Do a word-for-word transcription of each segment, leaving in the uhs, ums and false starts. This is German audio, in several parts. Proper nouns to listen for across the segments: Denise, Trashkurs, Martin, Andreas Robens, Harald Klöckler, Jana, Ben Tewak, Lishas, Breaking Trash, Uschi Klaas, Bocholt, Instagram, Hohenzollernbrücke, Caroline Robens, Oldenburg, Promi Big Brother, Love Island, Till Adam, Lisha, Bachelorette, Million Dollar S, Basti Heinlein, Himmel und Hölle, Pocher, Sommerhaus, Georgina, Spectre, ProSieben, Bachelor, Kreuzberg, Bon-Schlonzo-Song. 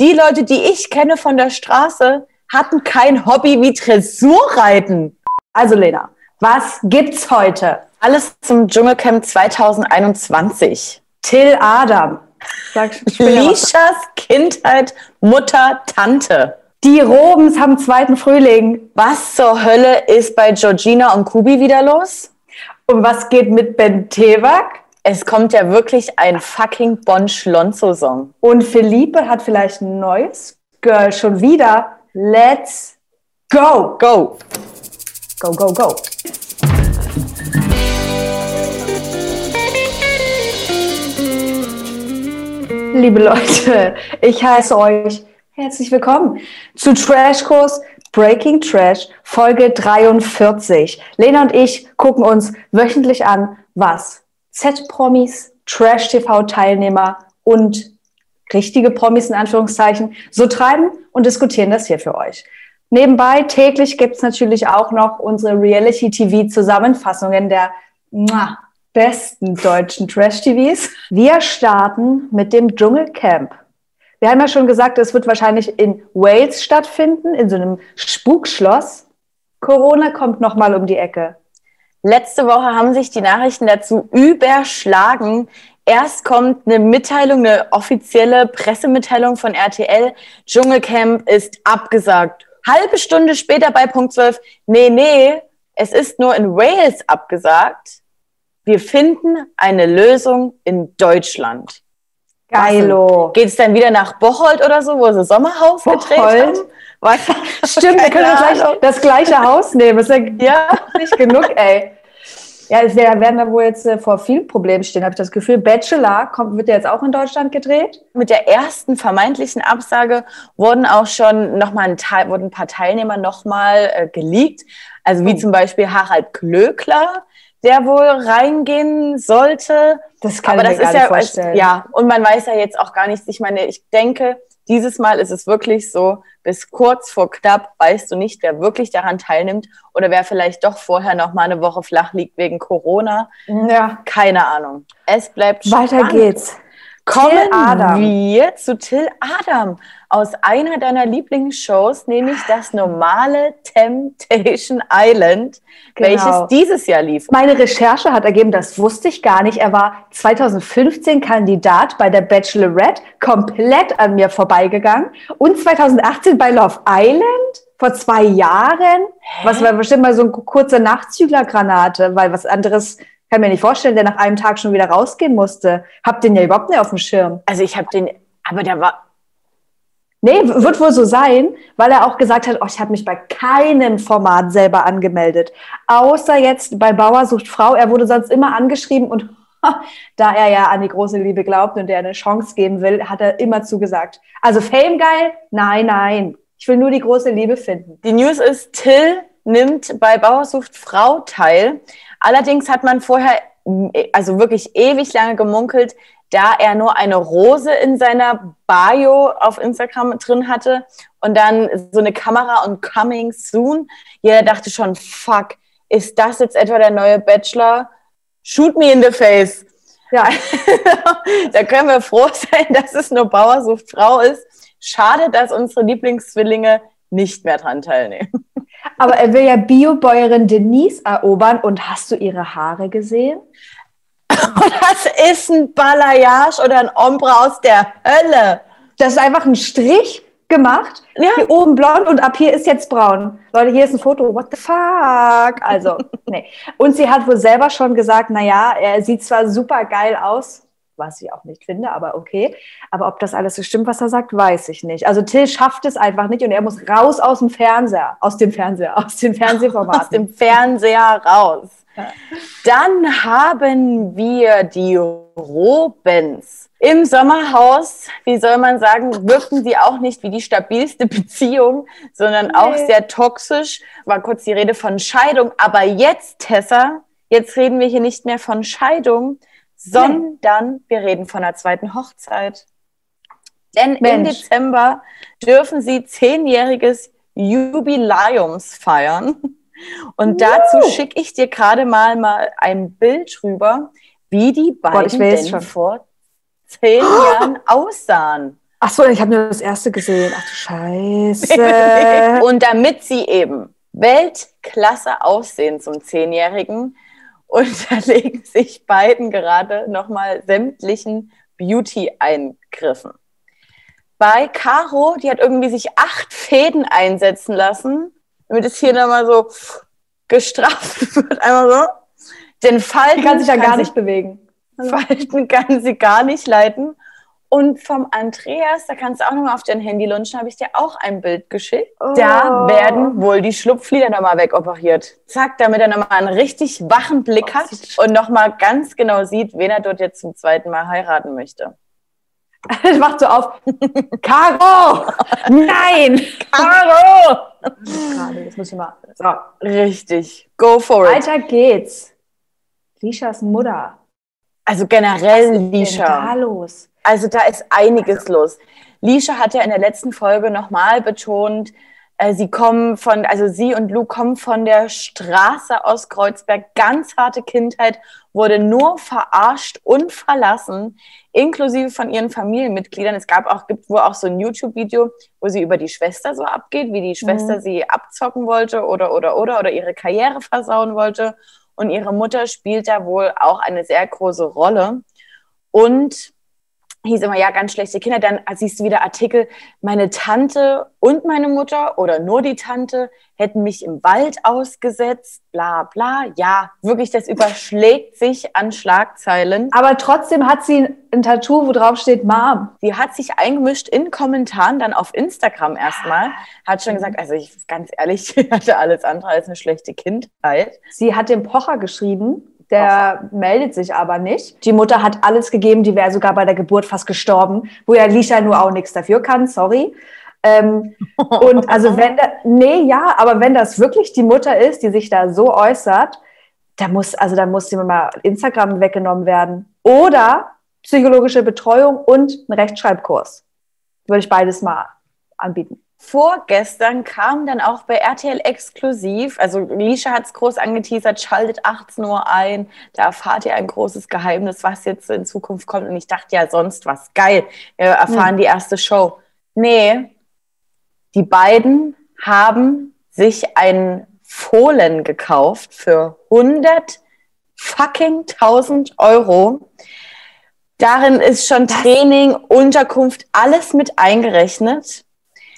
die Leute, die ich kenne von der Straße, hatten kein Hobby wie Dressurreiten. Also Lena, was gibt's heute? Alles zum Dschungelcamp zwanzig einundzwanzig. Till Adam. Sag, Lishas Kindheit, Mutter, Tante. Die Robens haben zweiten Frühling. Was zur Hölle ist bei Georgina und Kubi wieder los? Und was geht mit Ben Tewak? Es kommt ja wirklich ein fucking Bon-Schlonzo-Song. Und Felipe hat vielleicht ein neues Girl schon wieder. Let's go! Go! Go, go, go! Liebe Leute, ich heiße euch herzlich willkommen zu Trashkurs Breaking Trash Folge dreiundvierzig. Lena und ich gucken uns wöchentlich an, was Z-Promis, Trash-T V-Teilnehmer und richtige Promis in Anführungszeichen so treiben, und diskutieren das hier für euch. Nebenbei täglich gibt es natürlich auch noch unsere Reality-T V-Zusammenfassungen der muah, besten deutschen Trash-T Vs. Wir starten mit dem Dschungelcamp. Wir haben ja schon gesagt, es wird wahrscheinlich in Wales stattfinden, in so einem Spukschloss. Corona kommt nochmal um die Ecke. Letzte Woche haben sich die Nachrichten dazu überschlagen. Erst kommt eine Mitteilung, eine offizielle Pressemitteilung von R T L. Dschungelcamp ist abgesagt. Halbe Stunde später bei Punkt zwölf. Nee, nee, es ist nur in Wales abgesagt. Wir finden eine Lösung in Deutschland. Geilo. Geht es dann wieder nach Bocholt oder so, wo sie Sommerhaus gedreht haben? Was? Stimmt, wir können gleich das gleiche Haus nehmen. Das ist ja nicht genug, ey. Ja, es werden da wohl jetzt vor vielen Problemen stehen, habe ich das Gefühl. Bachelor kommt, wird ja jetzt auch in Deutschland gedreht. Mit der ersten vermeintlichen Absage wurden auch schon noch mal ein, Teil, wurden ein paar Teilnehmer nochmal äh, geleakt. Also wie oh. zum Beispiel Harald Klöckler, der wohl reingehen sollte. Das kann Aber ich mir das gar ist nicht ja, vorstellen. Ja, und man weiß ja jetzt auch gar nichts. Ich meine, ich denke, dieses Mal ist es wirklich so, bis kurz vor knapp weißt du nicht, wer wirklich daran teilnimmt oder wer vielleicht doch vorher noch mal eine Woche flach liegt wegen Corona. Ja. Keine Ahnung. Es bleibt Weiter spannend. geht's. Kommen wir zu Till Adam aus einer deiner Lieblingsshows, nämlich das normale Temptation Island, genau. welches dieses Jahr lief. Meine Recherche hat ergeben, das wusste ich gar nicht. Er war zwanzig fünfzehn Kandidat bei der Bachelorette, komplett an mir vorbeigegangen. Und zwanzig achtzehn bei Love Island, vor zwei Jahren. Hä? Was war bestimmt mal so eine kurze Nachtzüglergranate, weil was anderes... Ich kann mir nicht vorstellen, der nach einem Tag schon wieder rausgehen musste. Hab den ja überhaupt nicht auf dem Schirm. Also ich hab den, aber der war... Nee, wird wohl so sein, weil er auch gesagt hat, oh, ich habe mich bei keinem Format selber angemeldet. Außer jetzt bei Bauer sucht Frau. Er wurde sonst immer angeschrieben und da er ja an die große Liebe glaubt und der eine Chance geben will, hat er immer zugesagt. Also Fame geil? Nein, nein. Ich will nur die große Liebe finden. Die News ist, Till nimmt bei Bauer sucht Frau teil. Allerdings hat man vorher, also wirklich ewig lange gemunkelt, da er nur eine Rose in seiner Bio auf Instagram drin hatte und dann so eine Kamera und Coming Soon. Jeder dachte schon, fuck, ist das jetzt etwa der neue Bachelor? Shoot me in the face. Ja, da können wir froh sein, dass es nur Bauer sucht Frau ist. Schade, dass unsere Lieblingszwillinge nicht mehr dran teilnehmen. Aber er will ja Biobäuerin Denise erobern. Und hast du ihre Haare gesehen? Das ist ein Balayage oder ein Ombre aus der Hölle. Das ist einfach ein Strich gemacht. Ja. Hier oben blond und ab hier ist jetzt braun. Leute, hier ist ein Foto. What the fuck? Also, nee. Und sie hat wohl selber schon gesagt, naja, er sieht zwar super geil aus, was ich auch nicht finde, aber okay. Aber ob das alles so stimmt, was er sagt, weiß ich nicht. Also Till schafft es einfach nicht und er muss raus aus dem Fernseher. Aus dem Fernseher, aus dem Fernsehformat. Aus dem Fernseher raus. Ja. Dann haben wir die Robens. Im Sommerhaus, wie soll man sagen, wirkten sie auch nicht wie die stabilste Beziehung, sondern nee. auch sehr toxisch. War kurz die Rede von Scheidung. Aber jetzt, Tessa, jetzt reden wir hier nicht mehr von Scheidung, sondern wir reden von einer zweiten Hochzeit. Denn Mensch. Im Dezember dürfen sie zehnjähriges Jubiläums feiern. Und dazu uh. schicke ich dir gerade mal, mal ein Bild rüber, wie die beiden Gott, ich weiß denn schon. vor zehn Jahren aussahen. Ach so, ich habe nur das erste gesehen. Ach du Scheiße. Und damit sie eben Weltklasse aussehen zum Zehnjährigen, unterlegen sich beiden gerade nochmal sämtlichen Beauty-Eingriffen. Bei Caro, die hat irgendwie sich acht Fäden einsetzen lassen, damit es hier nochmal so gestrafft wird, einmal so. Denn Falten kann sich ja gar nicht bewegen. Falten kann sie gar nicht leiten. Und vom Andreas, da kannst du auch nochmal auf dein Handy lunchen, habe ich dir auch ein Bild geschickt. Oh. Da werden wohl die Schlupflider nochmal wegoperiert. Zack, damit er nochmal einen richtig wachen Blick hat und nochmal ganz genau sieht, wen er dort jetzt zum zweiten Mal heiraten möchte. Ich mach so auf. Caro! Nein! Caro! Jetzt muss ich mal. So, richtig. Go for it. Weiter geht's. Lishas Mutter. Also generell Lisha. Was ist denn da los? Also da ist einiges los. Lisha hat ja in der letzten Folge nochmal betont, äh, sie kommen von, also sie und Lou kommen von der Straße aus Kreuzberg, ganz harte Kindheit, wurde nur verarscht und verlassen, inklusive von ihren Familienmitgliedern. Es gab auch, gibt wohl auch so ein YouTube-Video, wo sie über die Schwester so abgeht, wie die Schwester mhm. sie abzocken wollte oder, oder, oder, oder ihre Karriere versauen wollte. Und ihre Mutter spielt da wohl auch eine sehr große Rolle. Und hieß immer, ja, ganz schlechte Kinder, dann siehst du wieder Artikel, meine Tante und meine Mutter oder nur die Tante hätten mich im Wald ausgesetzt, bla bla, ja, wirklich, das überschlägt sich an Schlagzeilen. Aber trotzdem hat sie ein Tattoo, wo drauf steht Mom. Sie hat sich eingemischt in Kommentaren, dann auf Instagram erstmal, hat schon gesagt, also ich, ganz ehrlich, ich hatte alles andere als eine schlechte Kindheit. Sie hat dem Pocher geschrieben, der meldet sich aber nicht. Die Mutter hat alles gegeben, die wäre sogar bei der Geburt fast gestorben, wo ja Lisha nur auch nichts dafür kann, sorry. Ähm, und also wenn, da, nee, ja, aber wenn das wirklich die Mutter ist, die sich da so äußert, da muss, also da muss jemand mal Instagram weggenommen werden. Oder psychologische Betreuung und einen Rechtschreibkurs. Würde ich beides mal anbieten. Vorgestern kam dann auch bei R T L Exklusiv, also Lisha hat es groß angeteasert, schaltet achtzehn Uhr ein, da erfahrt ihr ein großes Geheimnis, was jetzt in Zukunft kommt. Und ich dachte ja, sonst was, geil, wir erfahren hm. die erste Show. Nee, die beiden haben sich einen Fohlen gekauft für hundert fucking tausend Euro. Darin ist schon Training, Unterkunft, alles mit eingerechnet.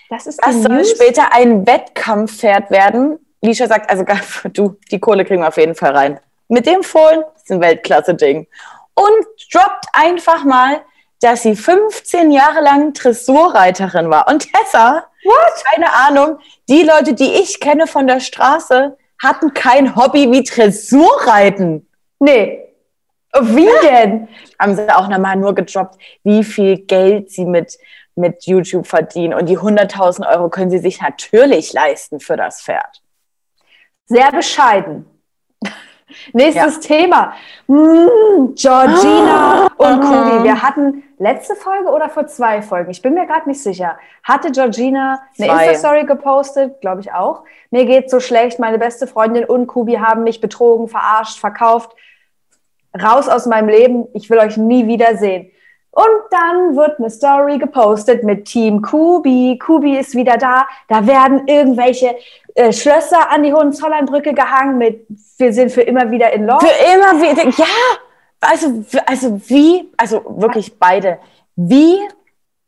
Das, ist das soll News? Später ein Wettkampfpferd werden. Lisha sagt, also du, die Kohle kriegen wir auf jeden Fall rein. Mit dem Fohlen ist ein Weltklasse-Ding. Und droppt einfach mal, dass sie fünfzehn Jahre lang Dressurreiterin war. Und Tessa, What? keine Ahnung, die Leute, die ich kenne von der Straße, hatten kein Hobby wie Dressurreiten. Nee. Wie denn? Haben sie auch nochmal nur gedroppt, wie viel Geld sie mit... mit YouTube verdienen. Und die hunderttausend Euro können sie sich natürlich leisten für das Pferd. Sehr bescheiden. Nächstes ja. Thema. Mmh, Georgina oh. und Kubi. Wir hatten letzte Folge oder vor zwei Folgen, ich bin mir gerade nicht sicher, hatte Georgina eine zwei. Insta-Story gepostet, glaube ich auch. Mir geht's so schlecht, meine beste Freundin und Kubi haben mich betrogen, verarscht, verkauft. Raus aus meinem Leben, ich will euch nie wiedersehen. Und dann wird eine Story gepostet mit Team Kubi. Kubi ist wieder da. Da werden irgendwelche äh, Schlösser an die Hohenzollernbrücke gehangen mit wir sind für immer wieder in Love. Für immer wieder, ja. Also, also wie, also wirklich beide. Wie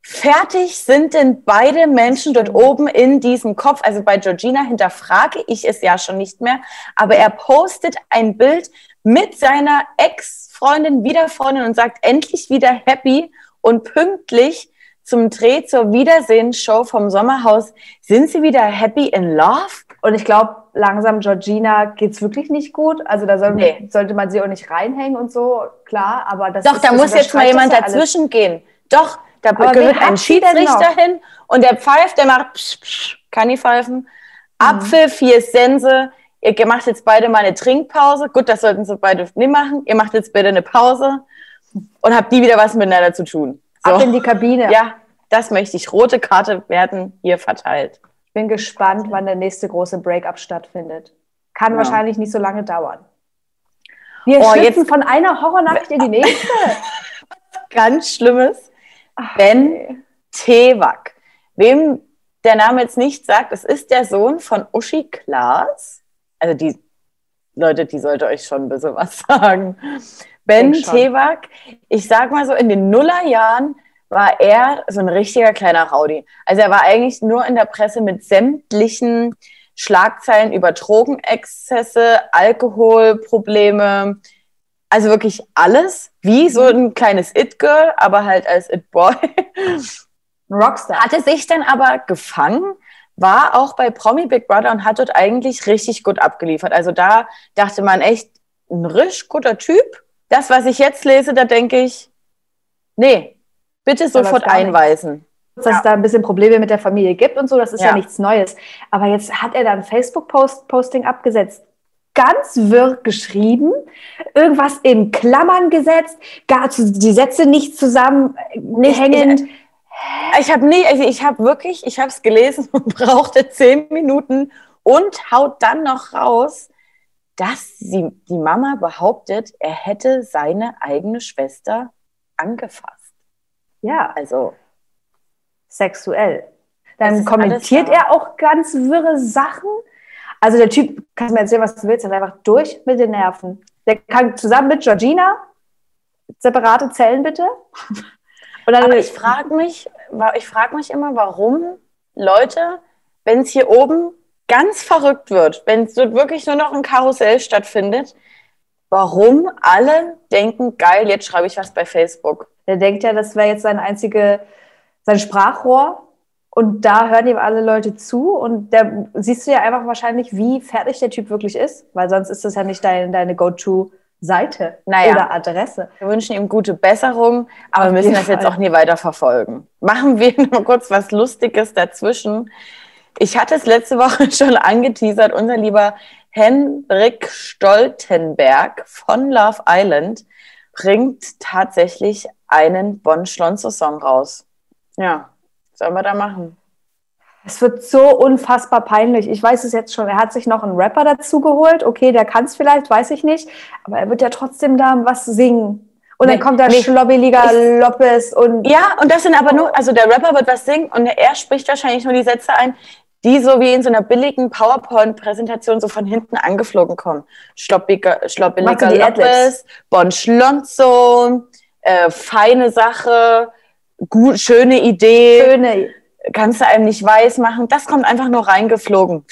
fertig sind denn beide Menschen dort oben in diesem Kopf? Also bei Georgina hinterfrage ich es ja schon nicht mehr. Aber er postet ein Bild mit seiner Ex-Freundin, Wiederfreundin und sagt endlich wieder happy und pünktlich zum Dreh zur Wiedersehensshow vom Sommerhaus. Sind sie wieder happy in love? Und ich glaube, langsam Georgina geht's wirklich nicht gut. Also da soll, nee. sollte man sie auch nicht reinhängen und so, klar. Aber das Doch, ist, da muss jetzt mal jemand ja dazwischen gehen. Doch, da gehört ein Schiedsrichter hin und der pfeift, der macht psch, psch, kann ich pfeifen. Mhm. Apfel, vier Sense. Ihr macht jetzt beide mal eine Trinkpause. Gut, das sollten sie beide nicht machen. Ihr macht jetzt bitte eine Pause und habt nie wieder was miteinander zu tun. So. Ab in die Kabine. Ja, das möchte ich. Rote Karte werden hier verteilt. Ich bin gespannt, wann der nächste große Break-up stattfindet. Kann ja. wahrscheinlich nicht so lange dauern. Wir oh, schlüpfen jetzt von einer Horrornacht in die nächste. Ganz Schlimmes. Ach, Ben Tewak. Wem der Name jetzt nicht sagt, es ist der Sohn von Uschi Klaas. Also die Leute, die sollte euch schon ein bisschen was sagen. Ben Tewak, ich sag mal so, in den Nullerjahren war er so ein richtiger kleiner Rowdy. Also er war eigentlich nur in der Presse mit sämtlichen Schlagzeilen über Drogenexzesse, Alkoholprobleme, also wirklich alles, wie so ein kleines It-Girl, aber halt als It-Boy. Rockstar. Hatte sich dann aber gefangen, war auch bei Promi Big Brother und hat dort eigentlich richtig gut abgeliefert. Also da dachte man echt, ein richtig guter Typ. Das, was ich jetzt lese, da denke ich, nee, bitte sofort einweisen. Dass ja. es da ein bisschen Probleme mit der Familie gibt und so, das ist ja, ja nichts Neues. Aber jetzt hat er da ein Facebook-Posting abgesetzt, ganz wirr geschrieben, irgendwas in Klammern gesetzt, gar die Sätze nicht zusammenhängend. Ich, ich habe nie, also ich habe wirklich, ich habe es gelesen und brauchte zehn Minuten und haut dann noch raus, dass sie, die Mama behauptet, er hätte seine eigene Schwester angefasst. Ja, also sexuell. Dann kommentiert er auch ganz wirre Sachen. Also der Typ, kannst du mir erzählen, was du willst, ist einfach durch mit den Nerven. Der kann zusammen mit Georgina, separate Zellen bitte. Und dann, aber ich frage mich, ich frage mich immer, warum Leute, wenn es hier oben ganz verrückt wird, wenn es wirklich nur noch ein Karussell stattfindet, warum alle denken, geil, jetzt schreibe ich was bei Facebook. Der denkt ja, das wäre jetzt sein einzige, sein Sprachrohr, und da hören ihm alle Leute zu und da siehst du ja einfach wahrscheinlich, wie fertig der Typ wirklich ist, weil sonst ist das ja nicht dein, deine Go-To-Seite naja. oder Adresse. Wir wünschen ihm gute Besserung, aber wir müssen das jetzt auch nie weiter verfolgen. Machen wir nur kurz was Lustiges dazwischen. Ich hatte es letzte Woche schon angeteasert, unser lieber Henrik Stoltenberg von Love Island bringt tatsächlich einen Bon-Schlonzo-Song raus. Ja, was sollen wir da machen? Es wird so unfassbar peinlich. Ich weiß es jetzt schon. Er hat sich noch einen Rapper dazu geholt. Okay, der kann es vielleicht, weiß ich nicht. Aber er wird ja trotzdem da was singen. Und nee, dann kommt da nee. Schlobbeliger Lopez und... Ja, und das sind aber nur... Also der Rapper wird was singen und er spricht wahrscheinlich nur die Sätze ein, die so wie in so einer billigen PowerPoint-Präsentation so von hinten angeflogen kommen. Schlobbeliger Lopez, Bon-Schlonzo, äh, feine Sache... Gut, schöne Idee, schöne. Kannst du einem nicht weiß machen. Das kommt einfach nur reingeflogen.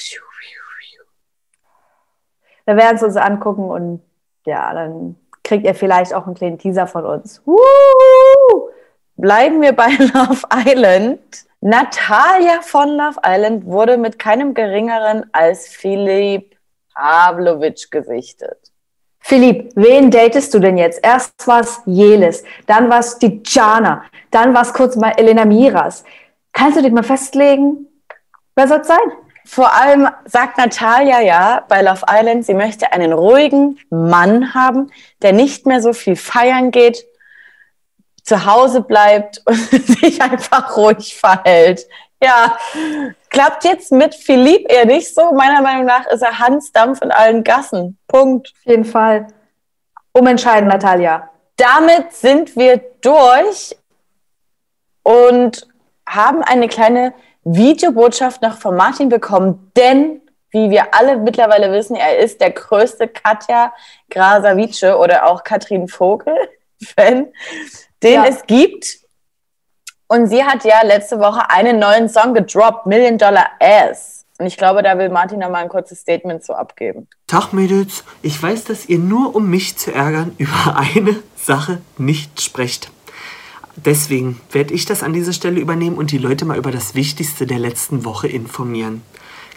Da werden sie uns angucken und ja, dann kriegt ihr vielleicht auch einen kleinen Teaser von uns. Uhuhu. Bleiben wir bei Love Island. Nathalia von Love Island wurde mit keinem Geringeren als Filip Pavlovic gesichtet. Philipp, wen datest du denn jetzt? Erst war es Jelis, dann war es die Jana, dann war es kurz mal Elena Miras. Kannst du dich mal festlegen, wer soll es sein? Vor allem sagt Nathalia ja bei Love Island, sie möchte einen ruhigen Mann haben, der nicht mehr so viel feiern geht, zu Hause bleibt und sich einfach ruhig verhält. Ja, klappt jetzt mit Philipp eher nicht so. Meiner Meinung nach ist er Hans Dampf in allen Gassen. Punkt. Auf jeden Fall. Umentscheiden, Nathalia. Damit sind wir durch und haben eine kleine Videobotschaft noch von Martin bekommen. Denn, wie wir alle mittlerweile wissen, er ist der größte Katja Krasavice oder auch Katrin Vogel-Fan, den ja. es gibt. Und sie hat ja letzte Woche einen neuen Song gedroppt, Million Dollar S. Und ich glaube, da will Martin nochmal ein kurzes Statement zu abgeben. Tag Mädels, ich weiß, dass ihr nur, um mich zu ärgern, über eine Sache nicht sprecht. Deswegen werde ich das an dieser Stelle übernehmen und die Leute mal über das Wichtigste der letzten Woche informieren.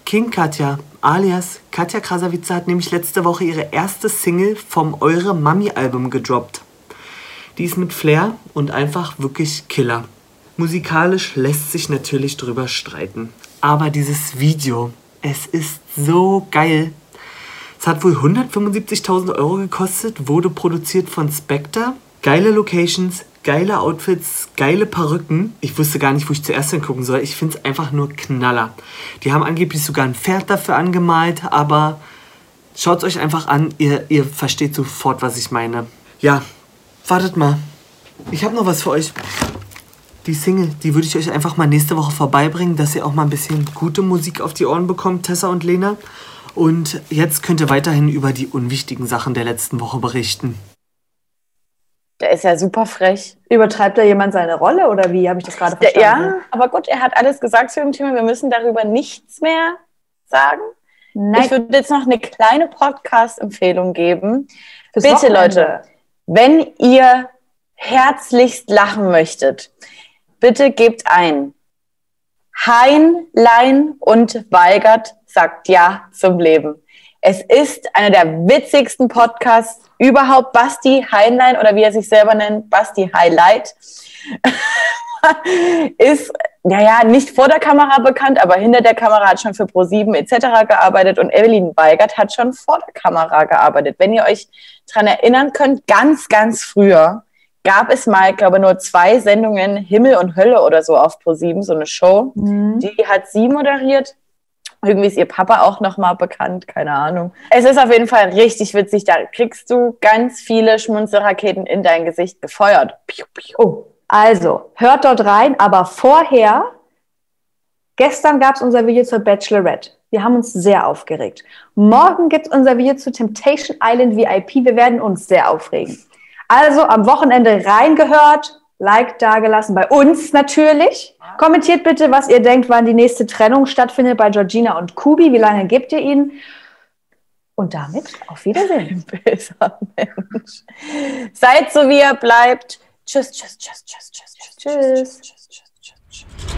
King Katja alias Katja Krasavice hat nämlich letzte Woche ihre erste Single vom Eure Mami Album gedroppt. Die ist mit Flair und einfach wirklich Killer. Musikalisch lässt sich natürlich drüber streiten, aber dieses Video, es ist so geil. Es hat wohl hundertfünfundsiebzigtausend Euro gekostet, wurde produziert von Spectre. Geile Locations, geile Outfits, geile Perücken. Ich wusste gar nicht, wo ich zuerst hingucken soll. Ich finde es einfach nur Knaller. Die haben angeblich sogar ein Pferd dafür angemalt, aber schaut es euch einfach an. Ihr, ihr versteht sofort, was ich meine. Ja, wartet mal. Ich habe noch was für euch. die Single, die würde ich euch einfach mal nächste Woche vorbeibringen, dass ihr auch mal ein bisschen gute Musik auf die Ohren bekommt, Tessa und Lena. Und jetzt könnt ihr weiterhin über die unwichtigen Sachen der letzten Woche berichten. Der ist ja super frech. Übertreibt da jemand seine Rolle oder wie? Habe ich das gerade verstanden? Ja, aber gut, er hat alles gesagt zu dem Thema. Wir müssen darüber nichts mehr sagen. Nein. Ich würde jetzt noch eine kleine Podcast-Empfehlung geben. Bis Bitte, Wochenende. Leute, wenn ihr herzlichst lachen möchtet, bitte gebt ein. Hein, Lein und Weigert sagt Ja zum Leben. Es ist einer der witzigsten Podcasts überhaupt. Basti Heinlein, oder wie er sich selber nennt, Basti Highlight, ist naja nicht vor der Kamera bekannt, aber hinter der Kamera, hat schon für ProSieben et cetera gearbeitet, und Evelyn Weigert hat schon vor der Kamera gearbeitet. Wenn ihr euch daran erinnern könnt, ganz, ganz früher gab es mal, ich glaube, nur zwei Sendungen, Himmel und Hölle oder so auf ProSieben, so eine Show. Mhm. Die hat sie moderiert. Irgendwie ist ihr Papa auch nochmal bekannt, keine Ahnung. Es ist auf jeden Fall richtig witzig, da kriegst du ganz viele Schmunzelraketen in dein Gesicht gefeuert. Piu, piu. Also, hört dort rein, aber vorher, gestern gab es unser Video zur Bachelorette. Wir haben uns sehr aufgeregt. Morgen gibt es unser Video zu Temptation Island V I P, wir werden uns sehr aufregen. Also, am Wochenende reingehört, Like dagelassen, bei uns natürlich. Kommentiert bitte, was ihr denkt, wann die nächste Trennung stattfindet bei Georgina und Kubi. Wie lange gebt ihr ihnen? Und damit auf Wiedersehen. Böser Mensch. Seid so, wie ihr bleibt. Tschüss, tschüss, tschüss, tschüss, tschüss, tschüss, tschüss, tschüss, tschüss, tschüss, tschüss.